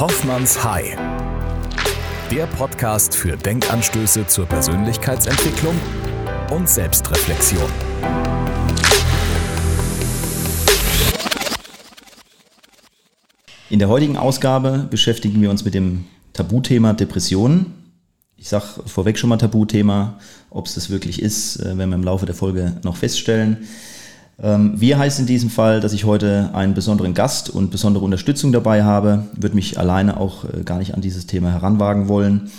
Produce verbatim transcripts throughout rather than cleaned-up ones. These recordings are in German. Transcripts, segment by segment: Hoffmanns High, der Podcast für Denkanstöße zur Persönlichkeitsentwicklung und Selbstreflexion. In der heutigen Ausgabe beschäftigen wir uns mit dem Tabuthema Depressionen. Ich sage vorweg schon mal Tabuthema, ob es das wirklich ist, werden wir im Laufe der Folge noch feststellen. Wir heißt in diesem Fall, dass ich heute einen besonderen Gast und besondere Unterstützung dabei habe. Würde mich alleine auch gar nicht an dieses Thema heranwagen wollen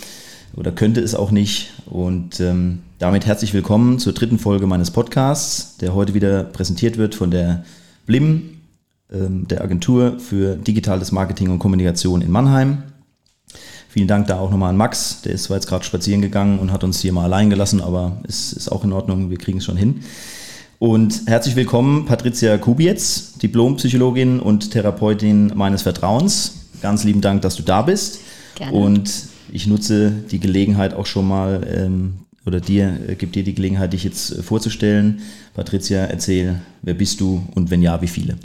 oder könnte es auch nicht. Und ähm, damit herzlich willkommen zur dritten Folge meines Podcasts, der heute wieder präsentiert wird von der BLIM, ähm, der Agentur für Digitales Marketing und Kommunikation in Mannheim. Vielen Dank da auch nochmal an Max, der ist zwar jetzt gerade spazieren gegangen und hat uns hier mal allein gelassen, aber es ist auch in Ordnung, wir kriegen es schon hin. Und herzlich willkommen Patricia Kubiec, Diplompsychologin und Therapeutin meines Vertrauens. Ganz lieben Dank, dass du da bist. Gerne. Und ich nutze die Gelegenheit auch schon mal, ähm, oder dir, äh, gebe dir die Gelegenheit, dich jetzt äh, vorzustellen. Patricia, erzähl, wer bist du und wenn ja, wie viele?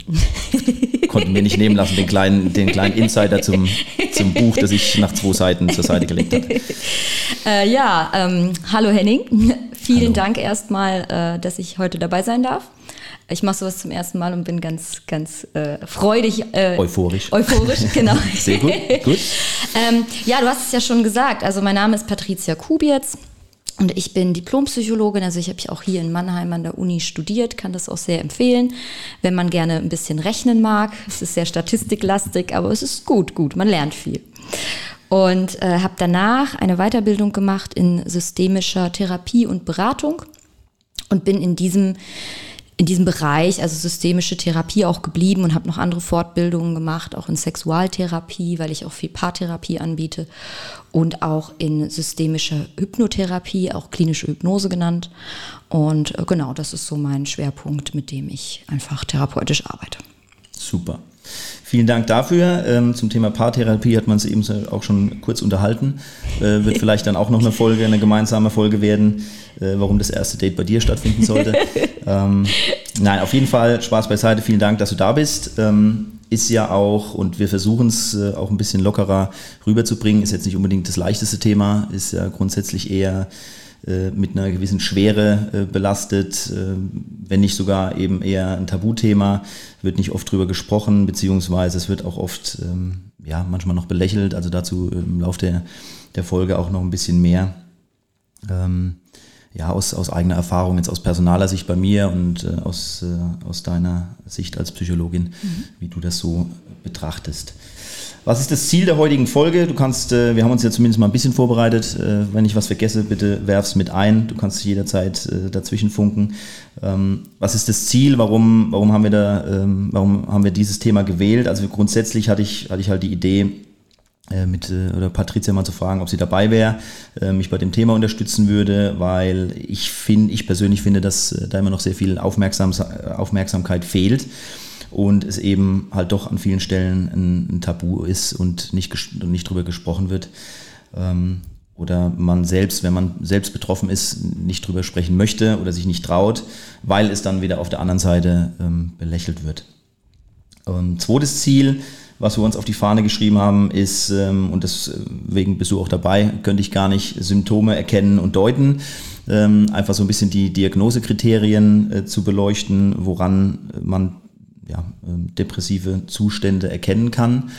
Konnten wir nicht nehmen lassen, den kleinen, den kleinen Insider zum, zum Buch, das ich nach zwei Seiten zur Seite gelegt habe. Äh, ja, ähm, hallo Henning. Vielen hallo. Dank erstmal, äh, dass ich heute dabei sein darf. Ich mache sowas zum ersten Mal und bin ganz, ganz äh, freudig. Äh, euphorisch. Euphorisch, genau. Sehr gut, gut. ähm, ja, du hast es ja schon gesagt. Also mein Name ist Patricia Kubiec. Und ich bin Diplompsychologin, also ich habe auch hier in Mannheim an der Uni studiert, kann das auch sehr empfehlen, wenn man gerne ein bisschen rechnen mag. Es ist sehr statistiklastig, aber es ist gut, gut, man lernt viel. Und äh, habe danach eine Weiterbildung gemacht in systemischer Therapie und Beratung und bin in diesem, in diesem Bereich, also systemische Therapie, auch geblieben und habe noch andere Fortbildungen gemacht, auch in Sexualtherapie, weil ich auch viel Paartherapie anbiete. Und auch in systemischer Hypnotherapie, auch klinische Hypnose genannt. Und genau, das ist so mein Schwerpunkt, mit dem ich einfach therapeutisch arbeite. Super. Vielen Dank dafür. Zum Thema Paartherapie hat man es eben auch schon kurz unterhalten. Wird vielleicht dann auch noch eine Folge, eine gemeinsame Folge werden, warum das erste Date bei dir stattfinden sollte. Nein, auf jeden Fall Spaß beiseite. Vielen Dank, dass du da bist. Ist ja auch, und wir versuchen es auch ein bisschen lockerer rüberzubringen, ist jetzt nicht unbedingt das leichteste Thema, ist ja grundsätzlich eher äh, mit einer gewissen Schwere äh, belastet, äh, wenn nicht sogar eben eher ein Tabuthema, wird nicht oft drüber gesprochen, beziehungsweise es wird auch oft, ähm, ja, manchmal noch belächelt, also dazu im Laufe der, der Folge auch noch ein bisschen mehr. Ähm, Ja, aus, aus eigener Erfahrung, jetzt aus personaler Sicht bei mir und äh, aus, äh, aus deiner Sicht als Psychologin, mhm. wie du das so betrachtest. Was ist das Ziel der heutigen Folge? Du kannst, äh, wir haben uns ja zumindest mal ein bisschen vorbereitet. Äh, wenn ich was vergesse, bitte werf's mit ein. Du kannst jederzeit äh, dazwischen funken. Ähm, was ist das Ziel? Warum, warum haben wir da, ähm, warum haben wir dieses Thema gewählt? Also grundsätzlich hatte ich, hatte ich halt die Idee, mit oder Patricia mal zu fragen, ob sie dabei wäre, mich bei dem Thema unterstützen würde, weil ich finde, ich persönlich finde, dass da immer noch sehr viel Aufmerksam, Aufmerksamkeit fehlt und es eben halt doch an vielen Stellen ein, ein Tabu ist und nicht, nicht drüber gesprochen wird. Oder man selbst, wenn man selbst betroffen ist, nicht drüber sprechen möchte oder sich nicht traut, weil es dann wieder auf der anderen Seite belächelt wird. Und zweites Ziel, was wir uns auf die Fahne geschrieben haben, ist, und deswegen bist du auch dabei, könnte ich gar nicht, Symptome erkennen und deuten. Einfach so ein bisschen die Diagnosekriterien zu beleuchten, woran man ja, depressive Zustände erkennen kann.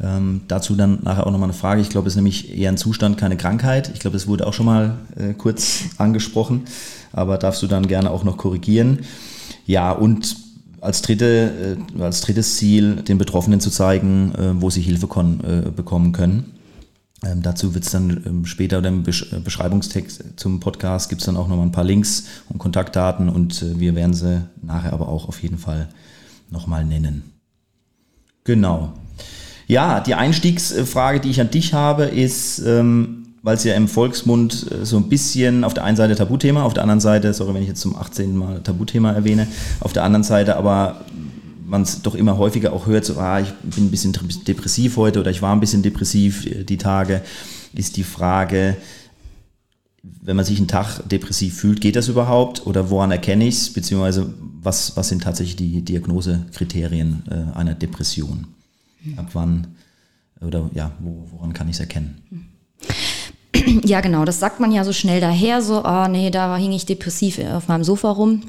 Ähm, dazu dann nachher auch nochmal eine Frage. Ich glaube, es ist nämlich eher ein Zustand, keine Krankheit. Ich glaube, das wurde auch schon mal äh, kurz angesprochen, aber darfst du dann gerne auch noch korrigieren. Ja, und Als, dritte, als drittes Ziel, den Betroffenen zu zeigen, wo sie Hilfe kon- bekommen können. Ähm, dazu wird es dann später oder im Beschreibungstext zum Podcast gibt es dann auch nochmal ein paar Links und Kontaktdaten und wir werden sie nachher aber auch auf jeden Fall nochmal nennen. Genau. Ja, die Einstiegsfrage, die ich an dich habe, ist, ähm, weil es ja im Volksmund so ein bisschen auf der einen Seite Tabuthema, auf der anderen Seite, sorry, wenn ich jetzt zum achtzehnten Mal Tabuthema erwähne, auf der anderen Seite aber man es doch immer häufiger auch hört, so, ah, ich bin ein bisschen depressiv heute oder ich war ein bisschen depressiv die Tage, ist die Frage, wenn man sich einen Tag depressiv fühlt, geht das überhaupt oder woran erkenne ich es, beziehungsweise was, was sind tatsächlich die Diagnosekriterien einer Depression? Ab wann Oder ja, woran kann ich es erkennen? Ja, genau, das sagt man ja so schnell daher, so, oh nee, da hing ich depressiv auf meinem Sofa rum.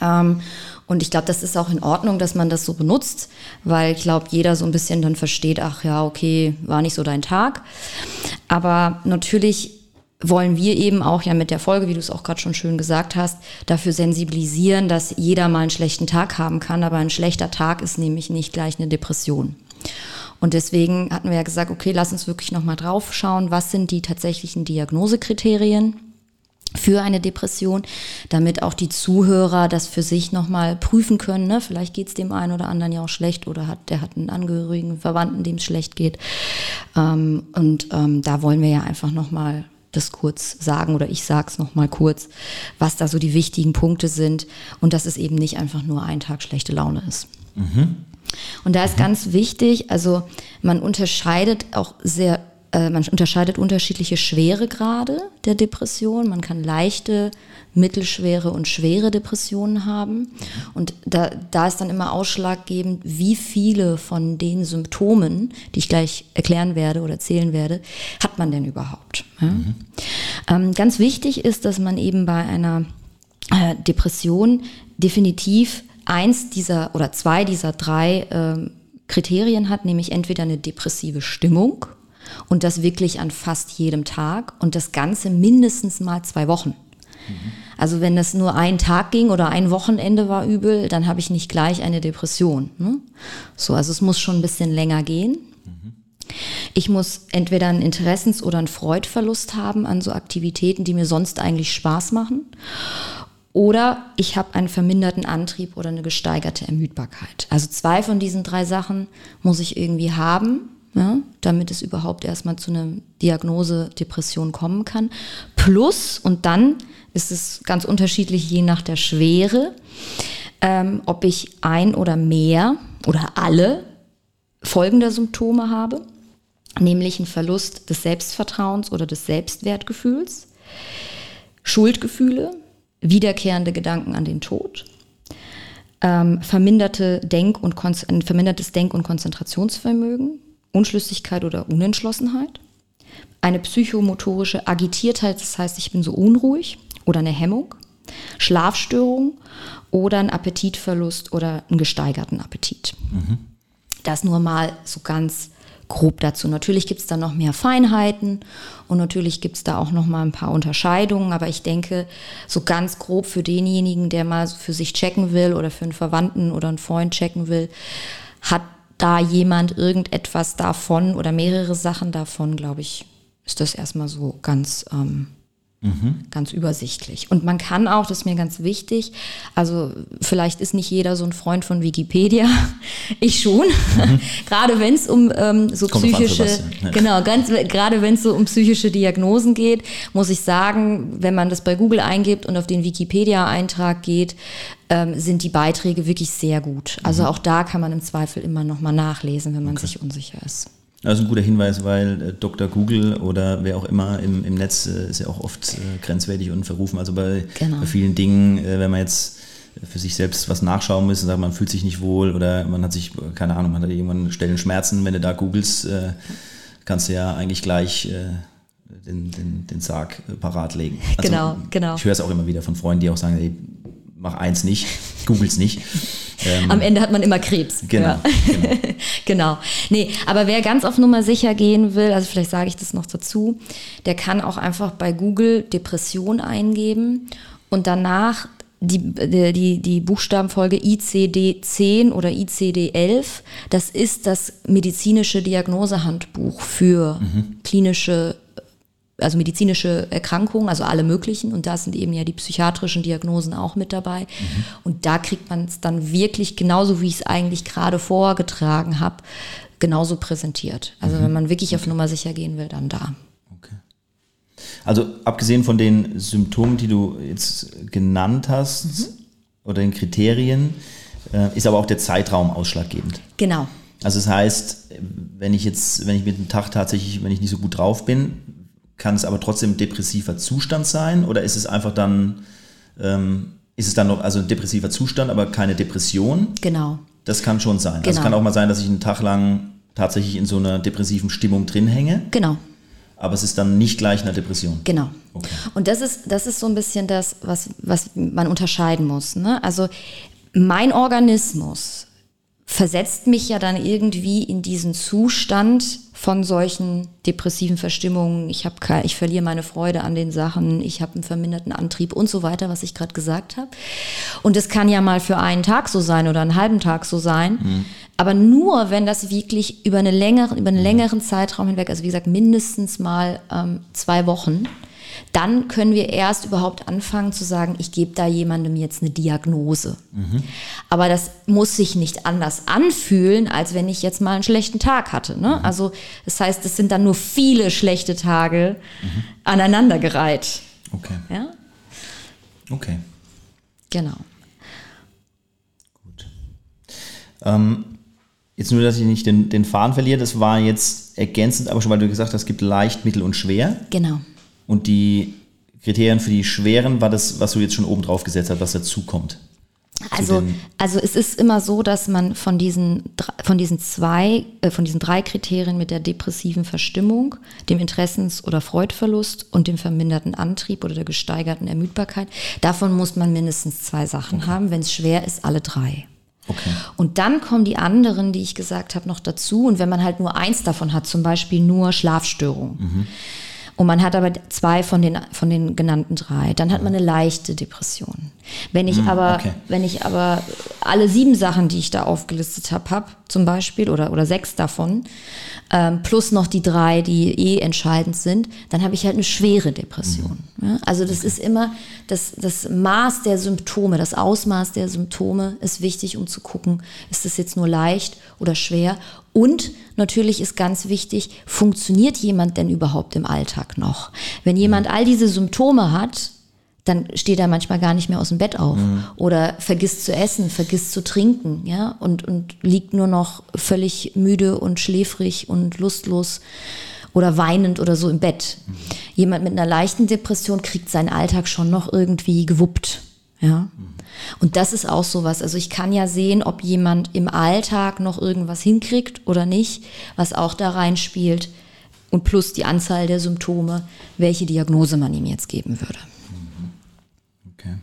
Ähm, und ich glaube, das ist auch in Ordnung, dass man das so benutzt, weil ich glaube, jeder so ein bisschen dann versteht, ach ja, okay, war nicht so dein Tag. Aber natürlich wollen wir eben auch ja mit der Folge, wie du es auch gerade schon schön gesagt hast, dafür sensibilisieren, dass jeder mal einen schlechten Tag haben kann, aber ein schlechter Tag ist nämlich nicht gleich eine Depression. Und deswegen hatten wir ja gesagt, okay, lass uns wirklich nochmal drauf schauen, was sind die tatsächlichen Diagnosekriterien für eine Depression, damit auch die Zuhörer das für sich nochmal prüfen können. Ne? Vielleicht geht es dem einen oder anderen ja auch schlecht oder hat, der hat einen Angehörigen, einen Verwandten, dem es schlecht geht. Ähm, und ähm, da wollen wir ja einfach nochmal das kurz sagen oder ich sage es nochmal kurz, was da so die wichtigen Punkte sind und dass es eben nicht einfach nur ein Tag schlechte Laune ist. Mhm. Und da ist ganz wichtig, also man unterscheidet auch sehr, äh, man unterscheidet unterschiedliche Schweregrade der Depression. Man kann leichte, mittelschwere und schwere Depressionen haben. Und da, da ist dann immer ausschlaggebend, wie viele von den Symptomen, die ich gleich erklären werde oder erzählen werde, hat man denn überhaupt? Ja? Mhm. Ähm, ganz wichtig ist, dass man eben bei einer äh, Depression definitiv eins dieser oder zwei dieser drei äh, Kriterien hat, nämlich entweder eine depressive Stimmung und das wirklich an fast jedem Tag und das Ganze mindestens mal zwei Wochen. Mhm. Also wenn das nur ein Tag ging oder ein Wochenende war übel, dann habe ich nicht gleich eine Depression. Ne? So, also es muss schon ein bisschen länger gehen. Mhm. Ich muss entweder einen Interessens- oder einen Freudverlust haben an so Aktivitäten, die mir sonst eigentlich Spaß machen. Oder ich habe einen verminderten Antrieb oder eine gesteigerte Ermüdbarkeit. Also zwei von diesen drei Sachen muss ich irgendwie haben, ja, damit es überhaupt erstmal zu einer Diagnose Depression kommen kann. Plus, und dann ist es ganz unterschiedlich je nach der Schwere, ähm, ob ich ein oder mehr oder alle folgende Symptome habe, nämlich einen Verlust des Selbstvertrauens oder des Selbstwertgefühls, Schuldgefühle, wiederkehrende Gedanken an den Tod, ähm, verminderte Denk- und Konz- ein vermindertes Denk- und Konzentrationsvermögen, Unschlüssigkeit oder Unentschlossenheit, eine psychomotorische Agitiertheit, das heißt, ich bin so unruhig, oder eine Hemmung, Schlafstörung oder einen Appetitverlust oder einen gesteigerten Appetit. Mhm. Das nur mal so ganz grob dazu. Natürlich gibt es da noch mehr Feinheiten und natürlich gibt es da auch noch mal ein paar Unterscheidungen, aber ich denke, so ganz grob für denjenigen, der mal für sich checken will oder für einen Verwandten oder einen Freund checken will, hat da jemand irgendetwas davon oder mehrere Sachen davon, glaube ich, ist das erstmal so ganz, ähm, mhm. ganz übersichtlich. Und man kann auch, das ist mir ganz wichtig, also vielleicht ist nicht jeder so ein Freund von Wikipedia, ich schon, mhm. gerade wenn es um ähm, so psychische, an, genau, ganz, gerade wenn es so um psychische Diagnosen geht, muss ich sagen, wenn man das bei Google eingibt und auf den Wikipedia-Eintrag geht, ähm, sind die Beiträge wirklich sehr gut. Also mhm. auch da kann man im Zweifel immer nochmal nachlesen, wenn man okay. sich unsicher ist. Das ist ein guter Hinweis, weil Doktor Google oder wer auch immer im, im Netz ist ja auch oft grenzwertig und verrufen. Also bei, genau. bei vielen Dingen, wenn man jetzt für sich selbst was nachschauen muss und sagt, man fühlt sich nicht wohl oder man hat sich, keine Ahnung, man hat irgendwann Stellen Schmerzen. Wenn du da googelst, kannst du ja eigentlich gleich den, den, den Sarg parat legen. Also genau, genau. Ich höre es auch immer wieder von Freunden, die auch sagen, ey, mach eins nicht, googel's nicht. Ähm, Am Ende hat man immer Krebs. Genau. Ja. Genau. genau. Nee, aber wer ganz auf Nummer sicher gehen will, also vielleicht sage ich das noch dazu, der kann auch einfach bei Google Depression eingeben und danach die, die, die Buchstabenfolge I C D zehn oder I C D elf, das ist das medizinische Diagnosehandbuch für mhm. klinische also medizinische Erkrankungen, also alle möglichen. Und da sind eben ja die psychiatrischen Diagnosen auch mit dabei. Mhm. Und da kriegt man es dann wirklich, genauso wie ich es eigentlich gerade vorgetragen habe, genauso präsentiert. Also mhm. wenn man wirklich okay. auf Nummer sicher gehen will, dann da. Okay. Also abgesehen von den Symptomen, die du jetzt genannt hast, mhm. oder den Kriterien, ist aber auch der Zeitraum ausschlaggebend. Genau. Also das heißt, wenn ich jetzt, wenn ich mit dem Tag tatsächlich, wenn ich nicht so gut drauf bin, kann es aber trotzdem depressiver Zustand sein oder ist es einfach dann, ähm, ist es dann noch, also ein depressiver Zustand, aber keine Depression? Genau. Das kann schon sein. Genau. Also es kann auch mal sein, dass ich einen Tag lang tatsächlich in so einer depressiven Stimmung drin hänge. Genau. Aber es ist dann nicht gleich einer Depression. Genau. Okay. Und das ist, das ist so ein bisschen das, was, was man unterscheiden muss, ne? Also mein Organismus versetzt mich ja dann irgendwie in diesen Zustand von solchen depressiven Verstimmungen. Ich habe, ich verliere meine Freude an den Sachen, ich habe einen verminderten Antrieb und so weiter, was ich gerade gesagt habe. Und das kann ja mal für einen Tag so sein oder einen halben Tag so sein. Mhm. Aber nur, wenn das wirklich über, eine längere, über einen längeren Zeitraum hinweg, also wie gesagt mindestens mal ähm, zwei Wochen, dann können wir erst überhaupt anfangen zu sagen, ich gebe da jemandem jetzt eine Diagnose. Mhm. Aber das muss sich nicht anders anfühlen, als wenn ich jetzt mal einen schlechten Tag hatte, ne? Mhm. Also das heißt, es sind dann nur viele schlechte Tage mhm. aneinandergereiht. Okay. Ja? Okay. Genau. Gut. Ähm, jetzt nur, dass ich nicht den, den Faden verliere, das war jetzt ergänzend, aber schon weil du gesagt hast, es gibt leicht, mittel und schwer. Genau. Und die Kriterien für die Schweren war das, was du jetzt schon oben drauf gesetzt hast, was dazukommt. Also, also es ist immer so, dass man von diesen, von diesen zwei, äh, von diesen drei Kriterien mit der depressiven Verstimmung, dem Interessens- oder Freudverlust und dem verminderten Antrieb oder der gesteigerten Ermüdbarkeit, davon muss man mindestens zwei Sachen okay. haben. Wenn es schwer ist, alle drei. Okay. Und dann kommen die anderen, die ich gesagt habe, noch dazu. Und wenn man halt nur eins davon hat, zum Beispiel nur Schlafstörung. Mhm. Und man hat aber zwei von den, von den genannten drei. Dann hat man eine leichte Depression. Wenn ich, hm, aber, okay. wenn ich aber alle sieben Sachen, die ich da aufgelistet habe, hab, zum Beispiel, oder, oder sechs davon, ähm, plus noch die drei, die eh entscheidend sind, dann habe ich halt eine schwere Depression. Mhm. Ja? Also das okay. ist immer das, das Maß der Symptome, das Ausmaß der Symptome ist wichtig, um zu gucken, ist das jetzt nur leicht oder schwer. Und natürlich ist ganz wichtig, funktioniert jemand denn überhaupt im Alltag noch? Wenn jemand all diese Symptome hat, dann steht er manchmal gar nicht mehr aus dem Bett auf mhm. oder vergisst zu essen, vergisst zu trinken, ja, und, und liegt nur noch völlig müde und schläfrig und lustlos oder weinend oder so im Bett. Mhm. Jemand mit einer leichten Depression kriegt seinen Alltag schon noch irgendwie gewuppt. Ja. Und das ist auch sowas. Also ich kann ja sehen, ob jemand im Alltag noch irgendwas hinkriegt oder nicht, was auch da reinspielt. Und plus die Anzahl der Symptome, welche Diagnose man ihm jetzt geben würde. Okay.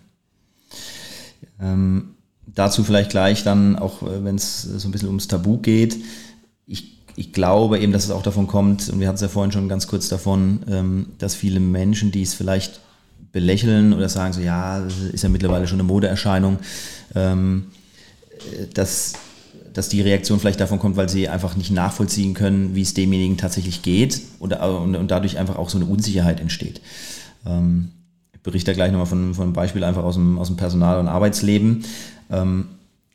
Ähm, dazu vielleicht gleich dann, auch wenn es so ein bisschen ums Tabu geht. Ich, ich glaube eben, dass es auch davon kommt, und wir hatten es ja vorhin schon ganz kurz davon, ähm, dass viele Menschen, die es vielleicht belächeln oder sagen so, ja, das ist ja mittlerweile schon eine Modeerscheinung, ähm, dass, dass die Reaktion vielleicht davon kommt, weil sie einfach nicht nachvollziehen können, wie es demjenigen tatsächlich geht oder, und, und dadurch einfach auch so eine Unsicherheit entsteht. Ähm, ich berichte gleich nochmal von, von einem Beispiel einfach aus dem, aus dem Personal- und Arbeitsleben. Ähm,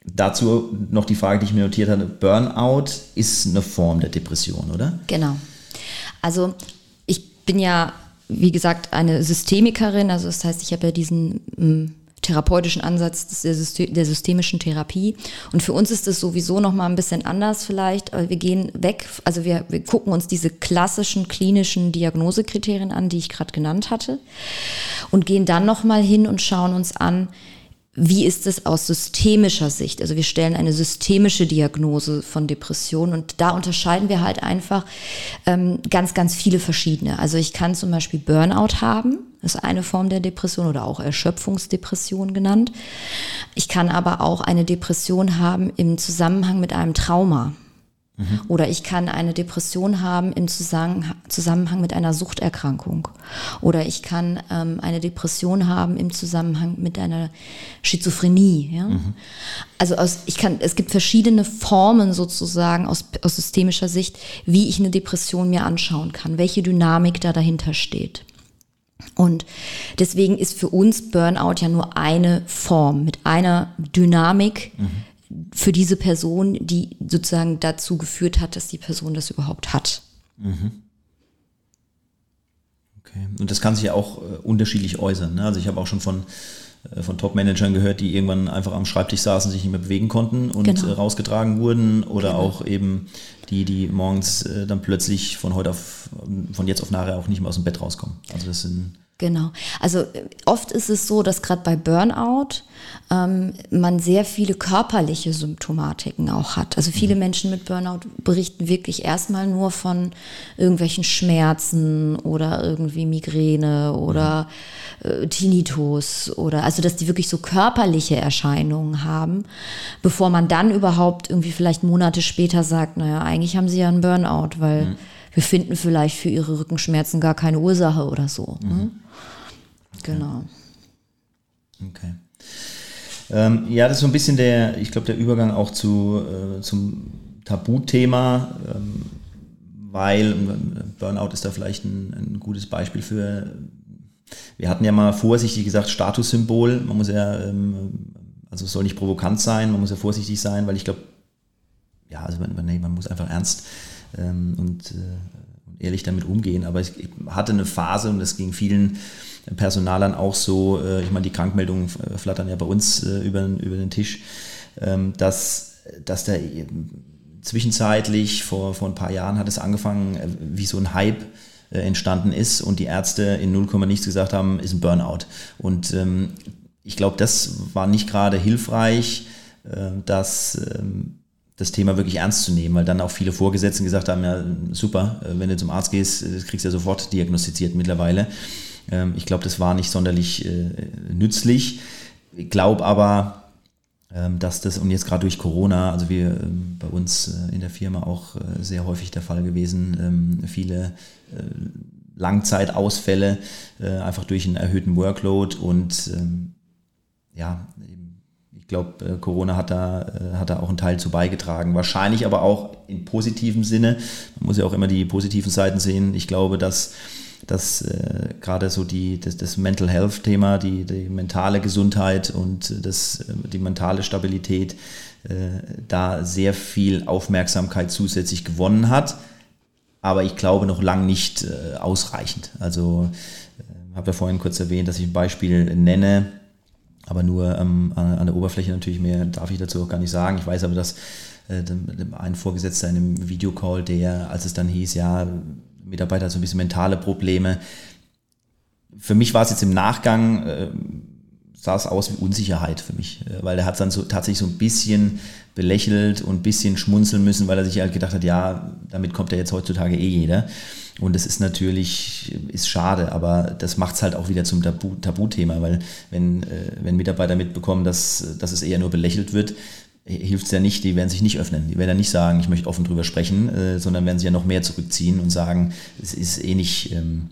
dazu noch die Frage, die ich mir notiert hatte, Burnout ist eine Form der Depression, oder? Genau. Also ich bin ja wie gesagt, eine Systemikerin, also das heißt, ich habe ja diesen ähm, therapeutischen Ansatz der, System, der systemischen Therapie. Und für uns ist es sowieso nochmal ein bisschen anders vielleicht, aber wir gehen weg, also wir, wir gucken uns diese klassischen klinischen Diagnosekriterien an, die ich gerade genannt hatte, und gehen dann nochmal hin und schauen uns an, wie ist es aus systemischer Sicht? Also wir stellen eine systemische Diagnose von Depressionen und da unterscheiden wir halt einfach ähm, ganz, ganz viele verschiedene. Also ich kann zum Beispiel Burnout haben, ist eine Form der Depression oder auch Erschöpfungsdepression genannt. Ich kann aber auch eine Depression haben im Zusammenhang mit einem Trauma. Mhm. Oder ich kann eine Depression haben im Zusammenhang mit einer Suchterkrankung. Oder ich kann ähm, eine Depression haben im Zusammenhang mit einer Schizophrenie. Ja? Mhm. Also aus, ich kann, es gibt verschiedene Formen sozusagen aus, aus systemischer Sicht, wie ich eine Depression mir anschauen kann, welche Dynamik da dahinter steht. Und deswegen ist für uns Burnout ja nur eine Form mit einer Dynamik, mhm. für diese Person, die sozusagen dazu geführt hat, dass die Person das überhaupt hat. Mhm. Okay. Und das kann sich ja auch äh, unterschiedlich äußern, ne? Also ich habe auch schon von, äh, von Top-Managern gehört, die irgendwann einfach am Schreibtisch saßen, sich nicht mehr bewegen konnten und genau. äh, rausgetragen wurden. Oder genau. auch eben die, die morgens äh, dann plötzlich von heute auf, von jetzt auf nachher auch nicht mehr aus dem Bett rauskommen. Also das sind Genau. Also oft ist es so, dass gerade bei Burnout ähm, man sehr viele körperliche Symptomatiken auch hat. Also viele Menschen mit Burnout berichten wirklich erstmal nur von irgendwelchen Schmerzen oder irgendwie Migräne oder äh, Tinnitus oder also, dass die wirklich so körperliche Erscheinungen haben, bevor man dann überhaupt irgendwie vielleicht Monate später sagt, naja, eigentlich haben sie ja einen Burnout, weil mhm. wir finden vielleicht für ihre Rückenschmerzen gar keine Ursache oder so. Mhm. Okay. Genau. Okay. Ähm, ja, das ist so ein bisschen der, ich glaube, der Übergang auch zu, äh, zum Tabuthema, ähm, weil Burnout ist da vielleicht ein, ein gutes Beispiel für, wir hatten ja mal vorsichtig gesagt, Statussymbol, man muss ja, ähm, also es soll nicht provokant sein, man muss ja vorsichtig sein, weil ich glaube, ja, also man, man, man muss einfach ernst und ehrlich damit umgehen. Aber ich hatte eine Phase, und das ging vielen Personalern auch so, ich meine, die Krankmeldungen flattern ja bei uns über den Tisch, dass, dass da zwischenzeitlich, vor, vor ein paar Jahren hat es angefangen, wie so ein Hype entstanden ist und die Ärzte in null Komma nichts gesagt haben, ist ein Burnout. Und ich glaube, das war nicht gerade hilfreich, dass das Thema wirklich ernst zu nehmen, weil dann auch viele Vorgesetzten gesagt haben, ja super, wenn du zum Arzt gehst, kriegst du ja sofort diagnostiziert mittlerweile. Ich glaube, das war nicht sonderlich nützlich. Ich glaube aber, dass das, und jetzt gerade durch Corona, also wir bei uns in der Firma auch sehr häufig der Fall gewesen, viele Langzeitausfälle, einfach durch einen erhöhten Workload und ja, ich glaube, Corona hat da, hat da auch einen Teil zu beigetragen. Wahrscheinlich aber auch in positivem Sinne. Man muss ja auch immer die positiven Seiten sehen. Ich glaube, dass, dass äh, gerade so die, das, das Mental Health-Thema, die, die mentale Gesundheit und das, die mentale Stabilität äh, da sehr viel Aufmerksamkeit zusätzlich gewonnen hat. Aber ich glaube noch lange nicht äh, ausreichend. Also äh, habe ja vorhin kurz erwähnt, dass ich ein Beispiel nenne. Aber nur ähm, an der Oberfläche natürlich, mehr darf ich dazu auch gar nicht sagen. Ich weiß aber, dass äh, ein Vorgesetzter in einem Videocall, der, als es dann hieß, ja, Mitarbeiter hat so ein bisschen mentale Probleme. Für mich war es jetzt im Nachgang, äh, sah es aus wie Unsicherheit für mich, äh, weil der hat es dann so, tatsächlich so ein bisschen belächelt und ein bisschen schmunzeln müssen, weil er sich halt gedacht hat, ja, damit kommt ja jetzt heutzutage eh jeder. Und das ist natürlich, ist schade, aber das macht es halt auch wieder zum Tabu, Tabuthema, weil wenn, äh, wenn Mitarbeiter mitbekommen, dass, dass es eher nur belächelt wird, hilft es ja nicht, die werden sich nicht öffnen. Die werden ja nicht sagen, ich möchte offen drüber sprechen, äh, sondern werden sich ja noch mehr zurückziehen und sagen, es ist eh nicht, ähm,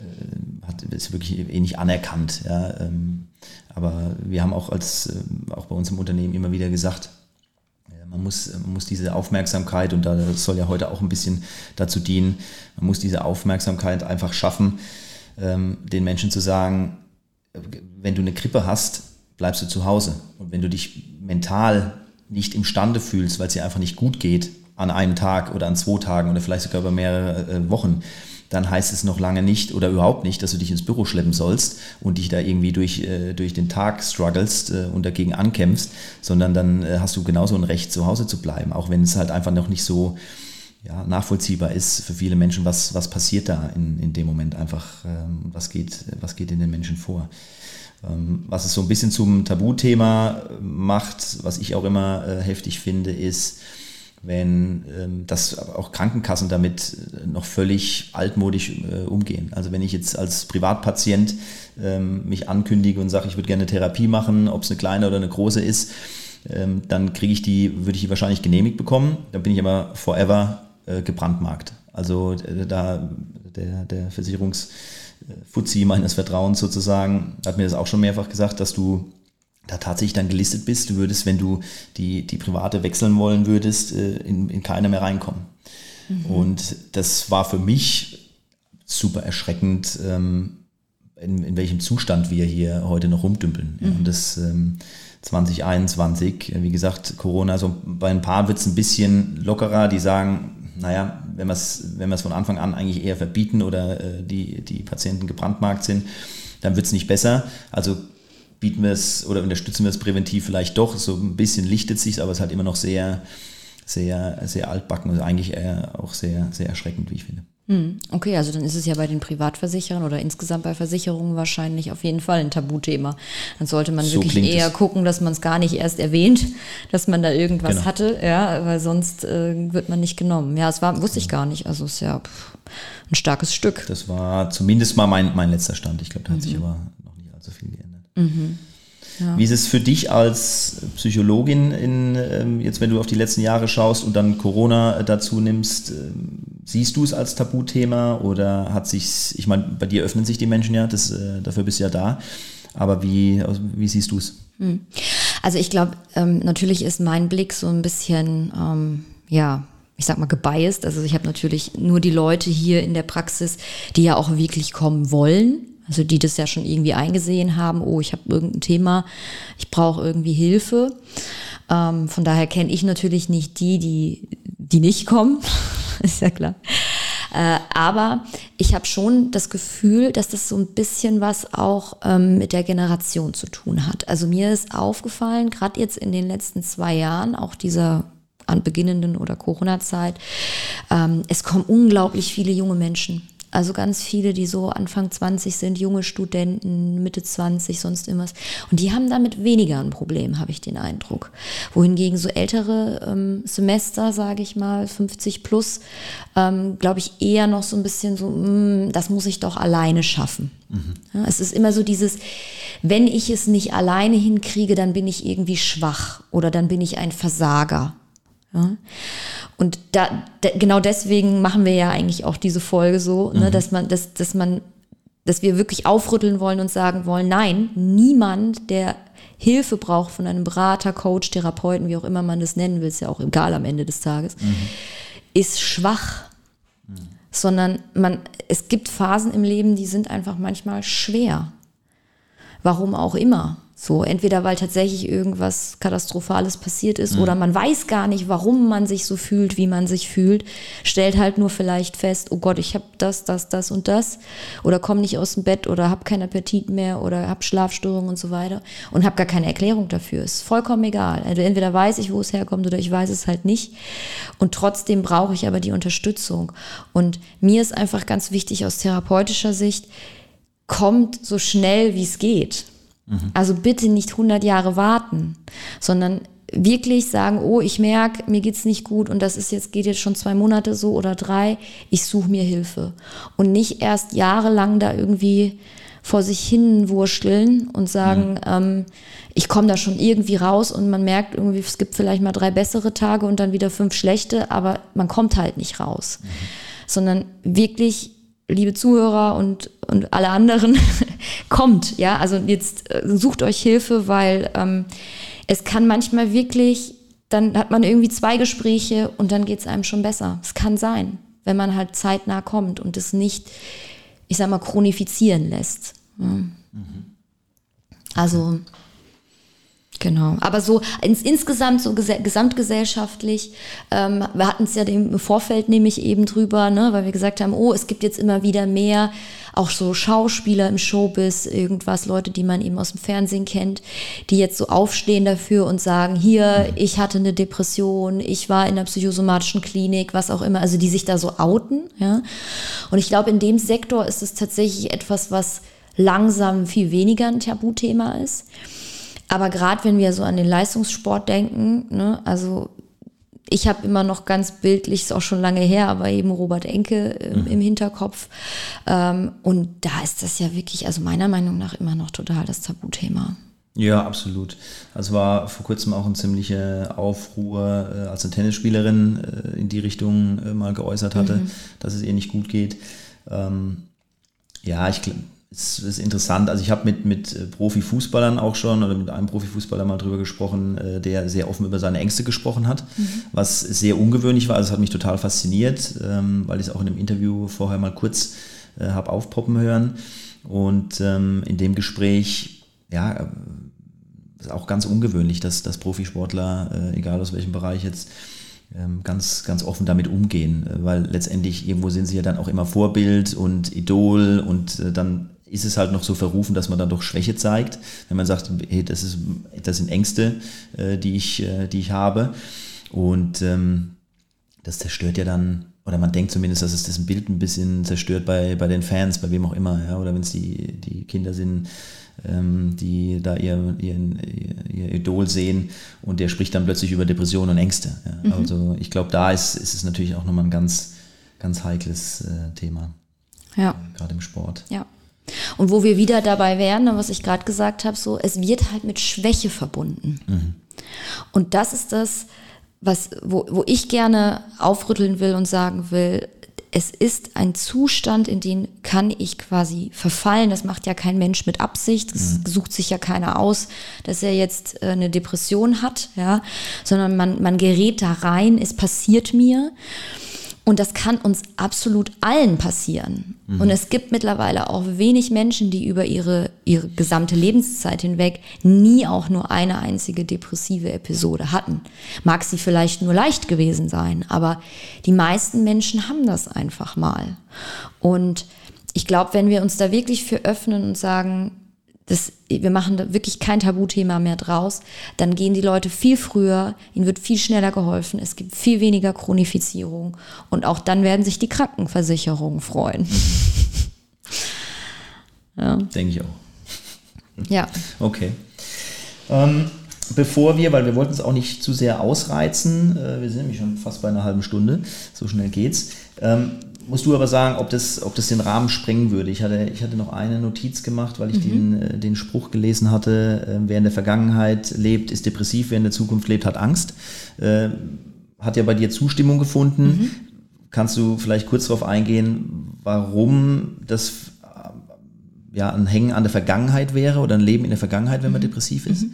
äh, hat, ist wirklich eh nicht anerkannt. Ja, ähm, aber wir haben auch, als, äh, auch bei uns im Unternehmen immer wieder gesagt, Man muss, man muss diese Aufmerksamkeit, und das soll ja heute auch ein bisschen dazu dienen, man muss diese Aufmerksamkeit einfach schaffen, ähm, den Menschen zu sagen, wenn du eine Grippe hast, bleibst du zu Hause. Und wenn du dich mental nicht imstande fühlst, weil es dir einfach nicht gut geht, an einem Tag oder an zwei Tagen oder vielleicht sogar über mehrere äh, Wochen, dann heißt es noch lange nicht oder überhaupt nicht, dass du dich ins Büro schleppen sollst und dich da irgendwie durch, äh, durch den Tag strugglest äh, und dagegen ankämpfst, sondern dann äh, hast du genauso ein Recht, zu Hause zu bleiben, auch wenn es halt einfach noch nicht so ja, nachvollziehbar ist für viele Menschen, was, was passiert da in, in dem Moment einfach, ähm, was geht, was geht in den Menschen vor. Ähm, was es so ein bisschen zum Tabuthema macht, was ich auch immer äh, heftig finde, ist, wenn ähm, das auch Krankenkassen damit noch völlig altmodisch äh, umgehen. Also wenn ich jetzt als Privatpatient ähm, mich ankündige und sage, ich würde gerne eine Therapie machen, ob es eine kleine oder eine große ist, ähm, dann kriege ich die, würde ich die wahrscheinlich genehmigt bekommen. Dann bin ich aber forever äh, gebrandmarkt. Also äh, da der, der Versicherungsfuzzi meines Vertrauens sozusagen hat mir das auch schon mehrfach gesagt, dass du da tatsächlich dann gelistet bist, du würdest, wenn du die, die Private wechseln wollen würdest, in, in keiner mehr reinkommen. Mhm. Und das war für mich super erschreckend, in, in welchem Zustand wir hier heute noch rumdümpeln. Mhm. Und das zwanzig einundzwanzig, wie gesagt, Corona, so bei ein paar wird es ein bisschen lockerer, die sagen, naja, wenn wir es wenn wir es von Anfang an eigentlich eher verbieten oder die, die Patienten gebrandmarkt sind, dann wird es nicht besser. Also bieten wir es oder unterstützen wir es präventiv vielleicht doch, so ein bisschen lichtet es sich, aber es ist halt immer noch sehr, sehr, sehr altbacken und also eigentlich auch sehr, sehr erschreckend, wie ich finde. Okay, also dann ist es ja bei den Privatversicherern oder insgesamt bei Versicherungen wahrscheinlich auf jeden Fall ein Tabuthema. Dann sollte man so wirklich eher es. gucken, dass man es gar nicht erst erwähnt, dass man da irgendwas genau. hatte, ja, weil sonst äh, wird man nicht genommen. Ja, das war, wusste ich gar nicht. Also es ist ja pff, ein starkes Stück. Das war zumindest mal mein, mein letzter Stand. Ich glaube, da hat mhm. sich aber noch nicht allzu viel geändert. Mhm. Ja. Wie ist es für dich als Psychologin, in, jetzt wenn du auf die letzten Jahre schaust und dann Corona dazu nimmst, siehst du es als Tabuthema oder hat sich, ich meine, bei dir öffnen sich die Menschen ja, das, dafür bist du ja da, aber wie, wie siehst du es? Also ich glaube, natürlich ist mein Blick so ein bisschen, ja, ich sag mal, gebiased. Also ich habe natürlich nur die Leute hier in der Praxis, die ja auch wirklich kommen wollen. Also die das ja schon irgendwie eingesehen haben, oh, ich habe irgendein Thema, ich brauche irgendwie Hilfe. Ähm, von daher kenne ich natürlich nicht die, die, die nicht kommen, ist ja klar. Äh, aber ich habe schon das Gefühl, dass das so ein bisschen was auch ähm, mit der Generation zu tun hat. Also mir ist aufgefallen, gerade jetzt in den letzten zwei Jahren, auch dieser an beginnenden oder Corona-Zeit, ähm, es kommen unglaublich viele junge Menschen. Also ganz viele, die so Anfang zwanzig sind, junge Studenten, Mitte zwanzig, sonst irgendwas. Und die haben damit weniger ein Problem, habe ich den Eindruck. Wohingegen so ältere ähm, Semester, sage ich mal, fünfzig plus, ähm, glaube ich, eher noch so ein bisschen so, mh, das muss ich doch alleine schaffen. Mhm. Ja, es ist immer so dieses, wenn ich es nicht alleine hinkriege, dann bin ich irgendwie schwach oder dann bin ich ein Versager. Ja. Und da, de, genau deswegen machen wir ja eigentlich auch diese Folge so, ne, mhm. dass man, dass, dass man, dass wir wirklich aufrütteln wollen und sagen wollen, nein, niemand, der Hilfe braucht von einem Berater, Coach, Therapeuten, wie auch immer man das nennen will, ist ja auch egal am Ende des Tages, mhm. ist schwach, mhm. sondern man, es gibt Phasen im Leben, die sind einfach manchmal schwer. Warum auch immer. So, entweder weil tatsächlich irgendwas Katastrophales passiert ist mhm. oder man weiß gar nicht, warum man sich so fühlt, wie man sich fühlt, stellt halt nur vielleicht fest, oh Gott, ich habe das, das, das und das oder komme nicht aus dem Bett oder habe keinen Appetit mehr oder habe Schlafstörungen und so weiter und habe gar keine Erklärung dafür. Ist vollkommen egal. Also entweder weiß ich, wo es herkommt oder ich weiß es halt nicht und trotzdem brauche ich aber die Unterstützung. Und mir ist einfach ganz wichtig aus therapeutischer Sicht, kommt so schnell, wie es geht. Also bitte nicht hundert Jahre warten, sondern wirklich sagen, oh, ich merke, mir geht's nicht gut und das ist jetzt, geht jetzt schon zwei Monate so oder drei, ich suche mir Hilfe. Und nicht erst jahrelang da irgendwie vor sich hin wurschteln und sagen, mhm. ähm, ich komme da schon irgendwie raus und man merkt irgendwie, es gibt vielleicht mal drei bessere Tage und dann wieder fünf schlechte, aber man kommt halt nicht raus. Mhm. Sondern wirklich, liebe Zuhörer und, und alle anderen, kommt, ja, also jetzt äh, sucht euch Hilfe, weil ähm, es kann manchmal wirklich, dann hat man irgendwie zwei Gespräche und dann geht es einem schon besser. Es kann sein, wenn man halt zeitnah kommt und es nicht, ich sag mal, chronifizieren lässt. Ja. Mhm. Also, genau. Aber so ins, insgesamt, so ges- gesamtgesellschaftlich, ähm, wir hatten es ja im Vorfeld nämlich eben drüber, ne, weil wir gesagt haben, oh, es gibt jetzt immer wieder mehr, auch so Schauspieler im Showbiz, irgendwas, Leute, die man eben aus dem Fernsehen kennt, die jetzt so aufstehen dafür und sagen, hier, ich hatte eine Depression, ich war in der psychosomatischen Klinik, was auch immer, also die sich da so outen, ja. Und ich glaube, in dem Sektor ist es tatsächlich etwas, was langsam viel weniger ein Tabuthema ist. Aber gerade wenn wir so an den Leistungssport denken, ne, also ich habe immer noch ganz bildlich, ist auch schon lange her, aber eben Robert Enke im, im Hinterkopf. Ähm, und da ist das ja wirklich, also meiner Meinung nach, immer noch total das Tabuthema. Ja, absolut. Also war vor kurzem auch ein ziemlicher Aufruhr, als eine Tennisspielerin in die Richtung mal geäußert hatte, mhm. dass es ihr nicht gut geht. Ähm, ja, ich glaube, es ist interessant, also ich habe mit, mit Profifußballern auch schon oder mit einem Profifußballer mal drüber gesprochen, der sehr offen über seine Ängste gesprochen hat, mhm. was sehr ungewöhnlich war, also es hat mich total fasziniert, weil ich es auch in einem Interview vorher mal kurz habe aufpoppen hören und in dem Gespräch, ja, ist auch ganz ungewöhnlich, dass, dass Profisportler, egal aus welchem Bereich jetzt, ganz ganz offen damit umgehen, weil letztendlich irgendwo sind sie ja dann auch immer Vorbild und Idol und dann ist es halt noch so verrufen, dass man dann doch Schwäche zeigt, wenn man sagt, hey, das ist, das sind Ängste, die ich, die ich habe. Und ähm, das zerstört ja dann oder man denkt zumindest, dass es das Bild ein bisschen zerstört bei, bei den Fans, bei wem auch immer, ja, oder wenn es die, die Kinder sind, ähm, die da ihr, ihren, ihr Idol sehen und der spricht dann plötzlich über Depressionen und Ängste. Ja. Mhm. Also ich glaube, da ist, ist es natürlich auch nochmal ein ganz, ganz heikles äh, Thema, ja. äh, gerade im Sport. Ja. Und wo wir wieder dabei wären, was ich gerade gesagt habe, so, es wird halt mit Schwäche verbunden. Mhm. Und das ist das, was, wo, wo ich gerne aufrütteln will und sagen will, es ist ein Zustand, in den kann ich quasi verfallen. Das macht ja kein Mensch mit Absicht. Das mhm. sucht sich ja keiner aus, dass er jetzt eine Depression hat, ja, sondern man, man gerät da rein, es passiert mir. Und das kann uns absolut allen passieren. Mhm. Und es gibt mittlerweile auch wenig Menschen, die über ihre, ihre gesamte Lebenszeit hinweg nie auch nur eine einzige depressive Episode hatten. Mag sie vielleicht nur leicht gewesen sein, aber die meisten Menschen haben das einfach mal. Und ich glaube, wenn wir uns da wirklich für öffnen und sagen, das, wir machen da wirklich kein Tabuthema mehr draus, dann gehen die Leute viel früher, ihnen wird viel schneller geholfen, es gibt viel weniger Chronifizierung und auch dann werden sich die Krankenversicherungen freuen. Ja. Denke ich auch. Ja. Okay. Ähm, bevor wir, weil wir wollten es auch nicht zu sehr ausreizen, äh, wir sind nämlich schon fast bei einer halben Stunde, so schnell geht's, ähm, musst du aber sagen, ob das, ob das den Rahmen sprengen würde. Ich hatte, ich hatte noch eine Notiz gemacht, weil ich mhm. den, den Spruch gelesen hatte, wer in der Vergangenheit lebt, ist depressiv, wer in der Zukunft lebt, hat Angst. Hat ja bei dir Zustimmung gefunden. Mhm. Kannst du vielleicht kurz darauf eingehen, warum das ja, ein Hängen an der Vergangenheit wäre oder ein Leben in der Vergangenheit, wenn man mhm. depressiv ist? Mhm.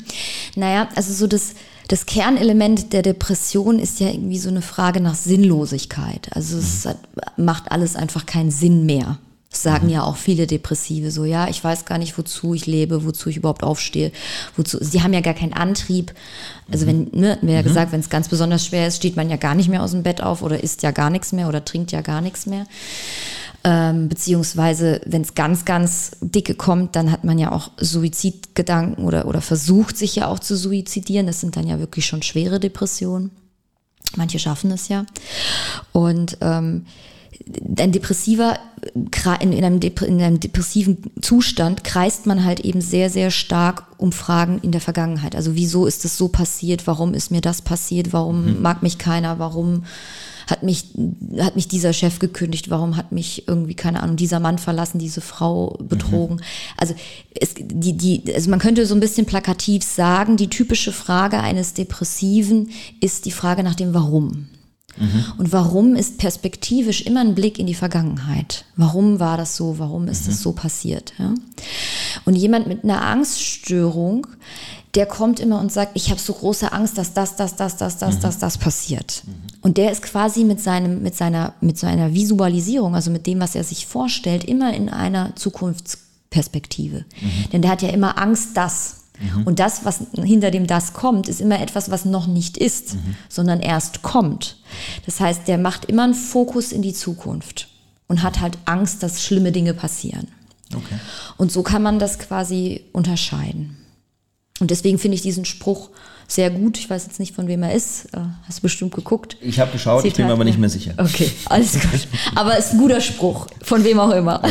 Naja, also so das... Das Kernelement der Depression ist ja irgendwie so eine Frage nach Sinnlosigkeit. Also es hat, macht alles einfach keinen Sinn mehr. Das sagen mhm. ja auch viele Depressive so, ja, ich weiß gar nicht, wozu ich lebe, wozu ich überhaupt aufstehe, wozu. Sie haben ja gar keinen Antrieb. Also wenn, ne, wir ja mhm. gesagt, wenn es ganz besonders schwer ist, steht man ja gar nicht mehr aus dem Bett auf oder isst ja gar nichts mehr oder trinkt ja gar nichts mehr. Ähm, beziehungsweise, wenn es ganz, ganz dicke kommt, dann hat man ja auch Suizidgedanken oder, oder versucht sich ja auch zu suizidieren. Das sind dann ja wirklich schon schwere Depressionen. Manche schaffen es ja. Und ähm, ein depressiver, in einem, Dep- in einem depressiven Zustand kreist man halt eben sehr, sehr stark um Fragen in der Vergangenheit. Also wieso ist es so passiert? Warum ist mir das passiert? Warum mhm. mag mich keiner? Warum... Hat mich, hat mich dieser Chef gekündigt? Warum hat mich irgendwie, keine Ahnung, dieser Mann verlassen, diese Frau betrogen? Mhm. Also, es, die, die, also man könnte so ein bisschen plakativ sagen, die typische Frage eines Depressiven ist die Frage nach dem Warum. Mhm. Und warum ist perspektivisch immer ein Blick in die Vergangenheit? Warum war das so? Warum ist mhm. das so passiert? Ja? Und jemand mit einer Angststörung, der kommt immer und sagt, ich habe so große Angst, dass das, das, das, das, das, mhm. das, das passiert. Mhm. Und der ist quasi mit seinem, mit seiner, mit seiner Visualisierung, also mit dem, was er sich vorstellt, immer in einer Zukunftsperspektive. Mhm. Denn der hat ja immer Angst, dass. Mhm. Und das, was hinter dem das kommt, ist immer etwas, was noch nicht ist, mhm. sondern erst kommt. Das heißt, der macht immer einen Fokus in die Zukunft und hat halt Angst, dass schlimme Dinge passieren. Okay. Und so kann man das quasi unterscheiden. Und deswegen finde ich diesen Spruch sehr gut. Ich weiß jetzt nicht, von wem er ist. Hast du bestimmt geguckt? Ich habe geschaut, Zitat, ich bin mir aber nicht mehr sicher. Okay, alles gut. Aber es ist ein guter Spruch, von wem auch immer.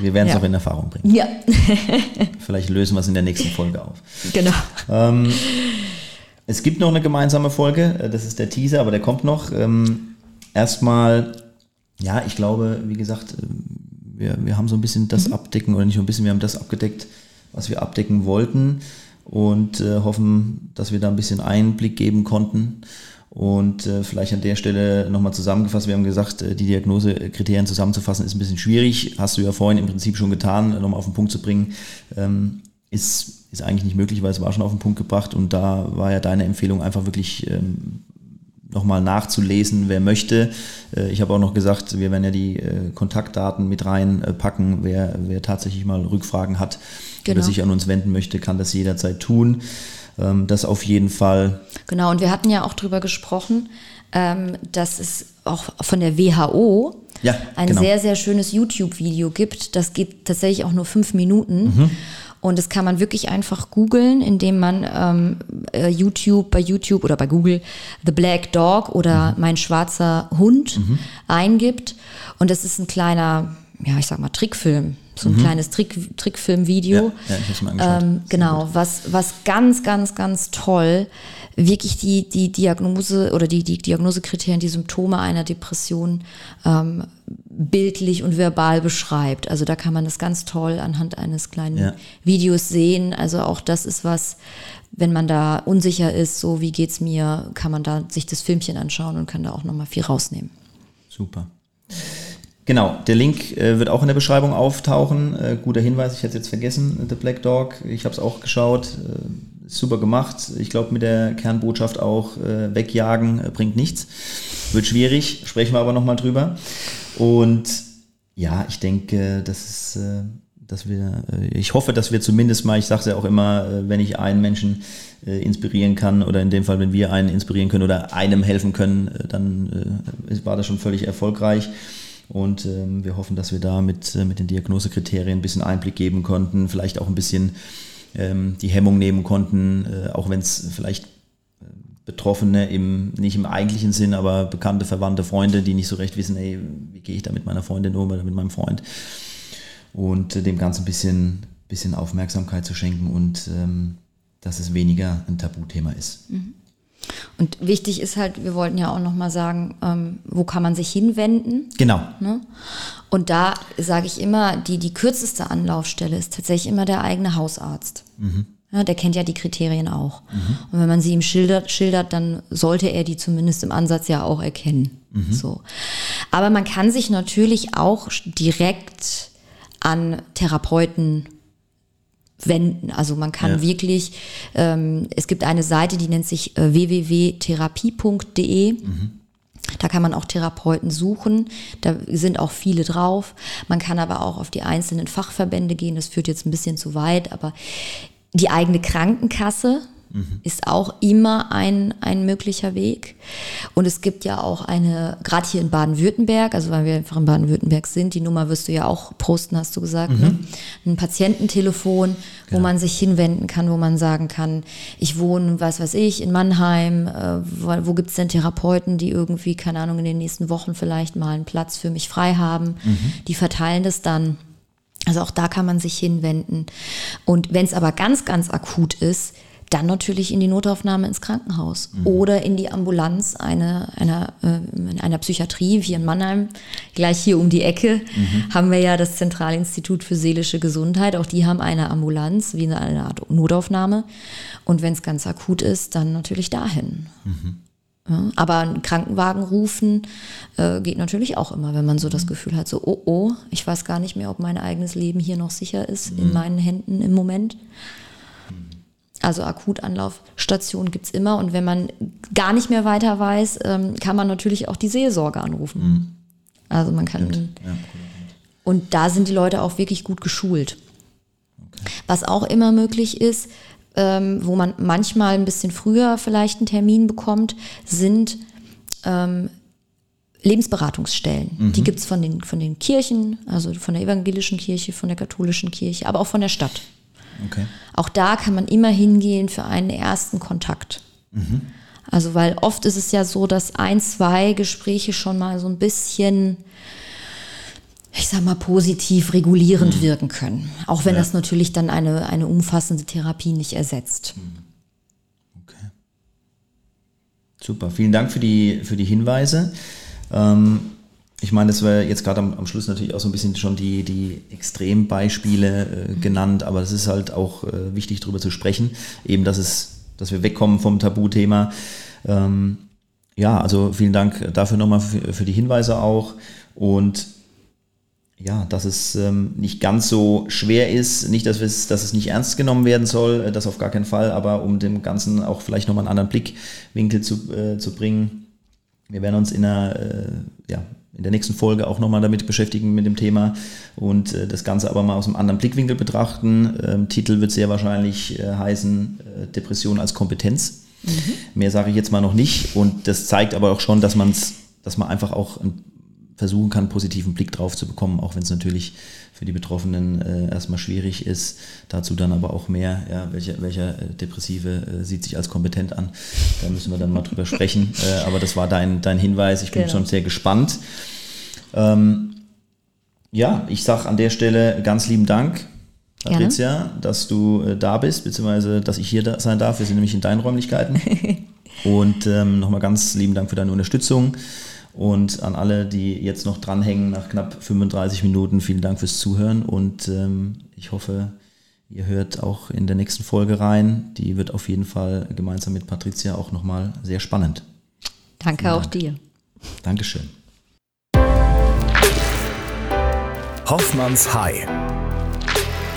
Wir werden es ja. auch in Erfahrung bringen. Ja. Vielleicht lösen wir es in der nächsten Folge auf. Genau. Ähm, es gibt noch eine gemeinsame Folge. Das ist der Teaser, aber der kommt noch. Ähm, Erstmal, ja, ich glaube, wie gesagt, wir, wir haben so ein bisschen das mhm. abdecken, oder nicht nur ein bisschen, wir haben das abgedeckt, was wir abdecken wollten, und äh, hoffen, dass wir da ein bisschen Einblick geben konnten. Und äh, vielleicht an der Stelle nochmal zusammengefasst, wir haben gesagt, äh, die Diagnosekriterien zusammenzufassen ist ein bisschen schwierig, hast du ja vorhin im Prinzip schon getan, nochmal auf den Punkt zu bringen, ähm, ist, ist eigentlich nicht möglich, weil es war schon auf den Punkt gebracht, und da war ja deine Empfehlung einfach wirklich ähm, nochmal nachzulesen, wer möchte. Ich habe auch noch gesagt, wir werden ja die Kontaktdaten mit reinpacken. Wer, wer tatsächlich mal Rückfragen hat, genau, oder sich an uns wenden möchte, kann das jederzeit tun. ähm, das auf jeden Fall. Genau, und wir hatten ja auch drüber gesprochen, ähm, dass es auch von der W H O ja, ein genau. sehr, sehr schönes YouTube-Video gibt. Das geht tatsächlich auch nur fünf Minuten. Mhm. Und das kann man wirklich einfach googeln, indem man ähm, YouTube bei YouTube oder bei Google The Black Dog oder mhm. Mein schwarzer Hund mhm. eingibt. Und das ist ein kleiner, ja, ich sag mal Trickfilm, so ein mhm. kleines Trick, Trickfilm-Video. Ja, ja, ich hab's mal angeschaut. Ähm, genau, was, was ganz, ganz, ganz toll wirklich die, die Diagnose oder die, die Diagnosekriterien, die Symptome einer Depression ähm, bildlich und verbal beschreibt. Also da kann man das ganz toll anhand eines kleinen ja. Videos sehen. Also auch das ist was, wenn man da unsicher ist, so wie geht's mir, kann man da sich das Filmchen anschauen und kann da auch nochmal viel rausnehmen. Super. Genau, der Link äh, wird auch in der Beschreibung auftauchen. Äh, guter Hinweis, ich hätte es jetzt vergessen, The Black Dog. Ich habe es auch geschaut. Äh, Super gemacht. Ich glaube, mit der Kernbotschaft auch, äh, wegjagen äh, bringt nichts. Wird schwierig, sprechen wir aber nochmal drüber. Und ja, ich denke, das ist, äh, dass wir, äh, ich hoffe, dass wir zumindest mal, ich sage es ja auch immer, äh, wenn ich einen Menschen äh, inspirieren kann oder in dem Fall, wenn wir einen inspirieren können oder einem helfen können, äh, dann äh, war das schon völlig erfolgreich. Und ähm, wir hoffen, dass wir da mit, äh, mit den Diagnosekriterien ein bisschen Einblick geben konnten, vielleicht auch ein bisschen die Hemmung nehmen konnten, auch wenn es vielleicht Betroffene im, nicht im eigentlichen Sinn, aber bekannte, verwandte, Freunde, die nicht so recht wissen, ey, wie gehe ich da mit meiner Freundin um oder mit meinem Freund, und dem Ganzen ein bisschen, bisschen Aufmerksamkeit zu schenken und dass es weniger ein Tabuthema ist. Und wichtig ist halt, wir wollten ja auch nochmal sagen, wo kann man sich hinwenden? Genau. Ne? Und da sage ich immer, die, die kürzeste Anlaufstelle ist tatsächlich immer der eigene Hausarzt. Mhm. Ja, der kennt ja die Kriterien auch. Mhm. Und wenn man sie ihm schildert, schildert, dann sollte er die zumindest im Ansatz ja auch erkennen. Mhm. So. Aber man kann sich natürlich auch direkt an Therapeuten wenden. Also man kann ja. wirklich, ähm, es gibt eine Seite, die nennt sich äh, w w w punkt therapie punkt de. Mhm. Da kann man auch Therapeuten suchen, da sind auch viele drauf. Man kann aber auch auf die einzelnen Fachverbände gehen, das führt jetzt ein bisschen zu weit, aber die eigene Krankenkasse mhm. ist auch immer ein, ein möglicher Weg. Und es gibt ja auch eine, gerade hier in Baden-Württemberg, also weil wir einfach in Baden-Württemberg sind, die Nummer wirst du ja auch posten, hast du gesagt, mhm. ne? Ein Patiententelefon, genau. wo man sich hinwenden kann, wo man sagen kann, ich wohne, was weiß ich, in Mannheim, äh, wo gibt es denn Therapeuten, die irgendwie, keine Ahnung, in den nächsten Wochen vielleicht mal einen Platz für mich frei haben, mhm. die verteilen das dann. Also auch da kann man sich hinwenden. Und wenn es aber ganz, ganz akut ist, dann natürlich in die Notaufnahme ins Krankenhaus mhm. oder in die Ambulanz einer, einer, äh, einer Psychiatrie hier in Mannheim. Gleich hier um die Ecke mhm. haben wir ja das Zentralinstitut für seelische Gesundheit. Auch die haben eine Ambulanz, wie eine, eine Art Notaufnahme. Und wenn es ganz akut ist, dann natürlich dahin. Mhm. Ja, aber einen Krankenwagen rufen äh, geht natürlich auch immer, wenn man so das Gefühl hat, so oh oh, ich weiß gar nicht mehr, ob mein eigenes Leben hier noch sicher ist mhm. in meinen Händen im Moment. Also Akutanlaufstationen gibt es immer. Und wenn man gar nicht mehr weiter weiß, ähm, kann man natürlich auch die Seelsorge anrufen. Mhm. Also man kann. Ja, cool. Und da sind die Leute auch wirklich gut geschult. Okay. Was auch immer möglich ist, ähm, wo man manchmal ein bisschen früher vielleicht einen Termin bekommt, sind ähm, Lebensberatungsstellen. Mhm. Die gibt es von den, von den Kirchen, also von der evangelischen Kirche, von der katholischen Kirche, aber auch von der Stadt. Okay. Auch da kann man immer hingehen für einen ersten Kontakt. Mhm. Also weil oft ist es ja so, dass ein, zwei Gespräche schon mal so ein bisschen, ich sag mal, positiv regulierend mhm. wirken können. Auch wenn ja. das natürlich dann eine, eine umfassende Therapie nicht ersetzt. Okay. Super, vielen Dank für die, für die Hinweise. Ähm Ich meine, das war jetzt gerade am, am Schluss natürlich auch so ein bisschen schon die, die Extrembeispiele äh, genannt, aber es ist halt auch äh, wichtig, darüber zu sprechen, eben, dass, es, dass wir wegkommen vom Tabuthema. Ähm, ja, also vielen Dank dafür nochmal für, für die Hinweise auch, und ja, dass es ähm, nicht ganz so schwer ist, nicht, dass, dass es nicht ernst genommen werden soll, das auf gar keinen Fall, aber um dem Ganzen auch vielleicht nochmal einen anderen Blickwinkel zu, äh, zu bringen. Wir werden uns in einer... Äh, ja, in der nächsten Folge auch nochmal damit beschäftigen mit dem Thema und äh, das Ganze aber mal aus einem anderen Blickwinkel betrachten. Ähm, Titel wird sehr wahrscheinlich äh, heißen äh, Depression als Kompetenz. Mhm. Mehr sage ich jetzt mal noch nicht, und das zeigt aber auch schon, dass man's, dass man einfach auch ein, versuchen kann, einen positiven Blick drauf zu bekommen, auch wenn es natürlich für die Betroffenen äh, erstmal schwierig ist. Dazu dann aber auch mehr, ja, welcher welche Depressive äh, sieht sich als kompetent an. Da müssen wir dann mal drüber sprechen. Äh, aber das war dein, dein Hinweis. Ich bin genau. schon sehr gespannt. Ähm, ja, ich sage an der Stelle ganz lieben Dank, Patricia, Gerne. dass du äh, da bist, beziehungsweise dass ich hier da sein darf. Wir sind nämlich in deinen Räumlichkeiten. Und ähm, nochmal ganz lieben Dank für deine Unterstützung. Und an alle, die jetzt noch dranhängen nach knapp fünfunddreißig Minuten, vielen Dank fürs Zuhören, und ähm, ich hoffe, ihr hört auch in der nächsten Folge rein. Die wird auf jeden Fall gemeinsam mit Patricia auch nochmal sehr spannend. Danke auch dir. Dankeschön. Hoffmanns High,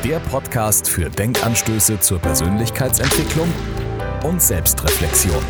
der Podcast für Denkanstöße zur Persönlichkeitsentwicklung und Selbstreflexion.